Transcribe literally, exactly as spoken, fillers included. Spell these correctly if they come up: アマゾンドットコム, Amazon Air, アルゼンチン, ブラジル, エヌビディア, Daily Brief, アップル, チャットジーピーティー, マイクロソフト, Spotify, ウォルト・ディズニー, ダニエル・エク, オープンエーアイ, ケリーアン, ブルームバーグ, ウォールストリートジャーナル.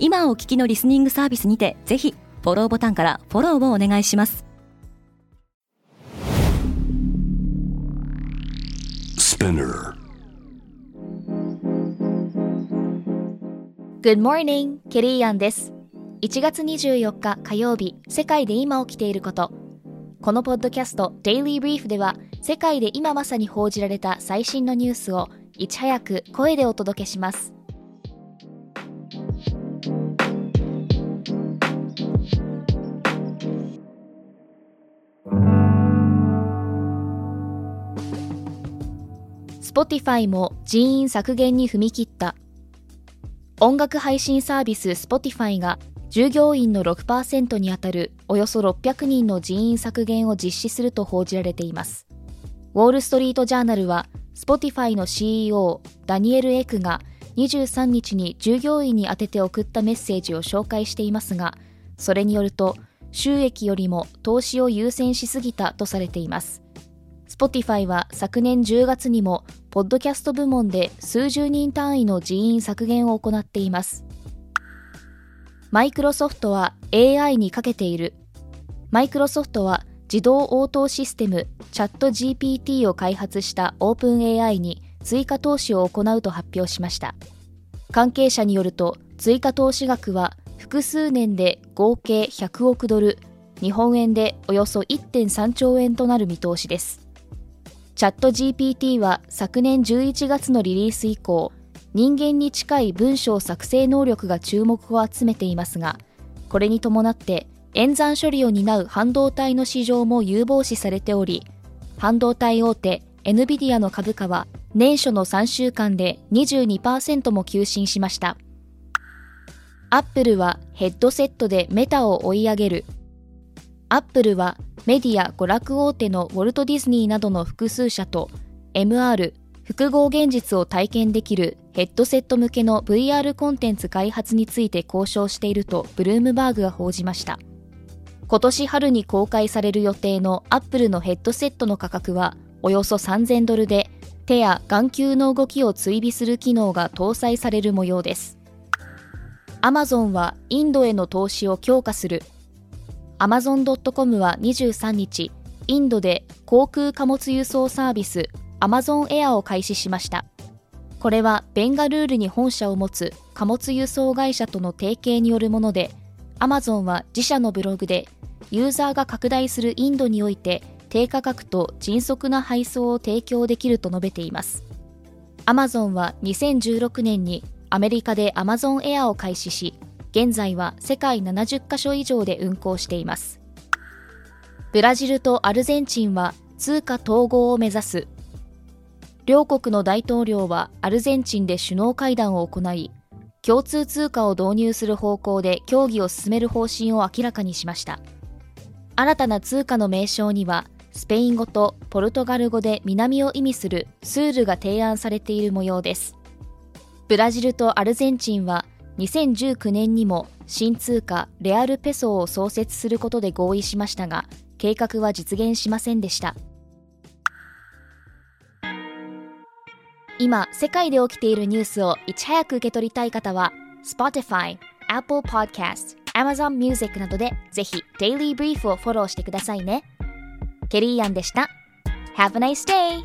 今お聞きのリスニングサービスにて、ぜひフォローボタンからフォローをお願いします。Good morning, ケリーアンです。いちがつにじゅうよっか火曜日、世界で今起きていること。このポッドキャスト Daily Brief では、世界で今まさに報じられた最新のニュースをいち早く声でお届けします。Spotify も人員削減に踏み切った。音楽配信サービス Spotify が従業員の ろくパーセント にあたるおよそろっぴゃくにんの人員削減を実施すると報じられています。ウォールストリートジャーナルは、Spotify の シーイーオー ダニエル・エクがにじゅうさんにちに従業員に宛てて送ったメッセージを紹介していますが、それによると収益よりも投資を優先しすぎたとされています。Spotify は昨年じゅうがつにもポッドキャスト部門で数十人単位の人員削減を行っています。マイクロソフトは エーアイ にかけている。マイクロソフトは自動応答システム チャットジーピーティー を開発した オープンエーアイ に追加投資を行うと発表しました。関係者によると、追加投資額は複数年で合計ひゃくおくドル、日本円でおよそ いってんさんちょうえんとなる見通しです。チャット ジーピーティー は昨年じゅういちがつのリリース以降、人間に近い文章作成能力が注目を集めていますが、これに伴って演算処理を担う半導体の市場も有望視されており、半導体大手 エヌビディア の株価は年初のさんしゅうかんで にじゅうにパーセント も急進しました。アップルはヘッドセットでメタを追い上げる。アップルはメディア娯楽大手のウォルト・ディズニーなどの複数社と エムアール 複合現実を体験できるヘッドセット向けの ブイアール コンテンツ開発について交渉しているとブルームバーグが報じました。今年春に公開される予定のアップルのヘッドセットの価格はおよそさんぜんドルで、手や眼球の動きを追尾する機能が搭載される模様です。 Amazon はインドへの投資を強化する。アマゾンドットコム はにじゅうさんにち、インドで航空貨物輸送サービス Amazon Air を開始しました。これはベンガルールに本社を持つ貨物輸送会社との提携によるもので、Amazon は自社のブログで、ユーザーが拡大するインドにおいて低価格と迅速な配送を提供できると述べています。Amazon はにせんじゅうろくねんにアメリカで Amazon Air を開始し、現在は世界ななじゅっかしょ以上で運行しています。ブラジルとアルゼンチンは通貨統合を目指す。両国の大統領はアルゼンチンで首脳会談を行い、共通通貨を導入する方向で協議を進める方針を明らかにしました。新たな通貨の名称には、スペイン語とポルトガル語で南を意味するスールが提案されている模様です。ブラジルとアルゼンチンは、にせんじゅうきゅうねんにも新通貨レアルペソを創設することで合意しましたが、計画は実現しませんでした。今、世界で起きているニュースをいち早く受け取りたい方は、Spotify、Apple Podcast、Amazon Music などでぜひ Daily Brief をフォローしてくださいね。ケリーアンでした。Have a nice day!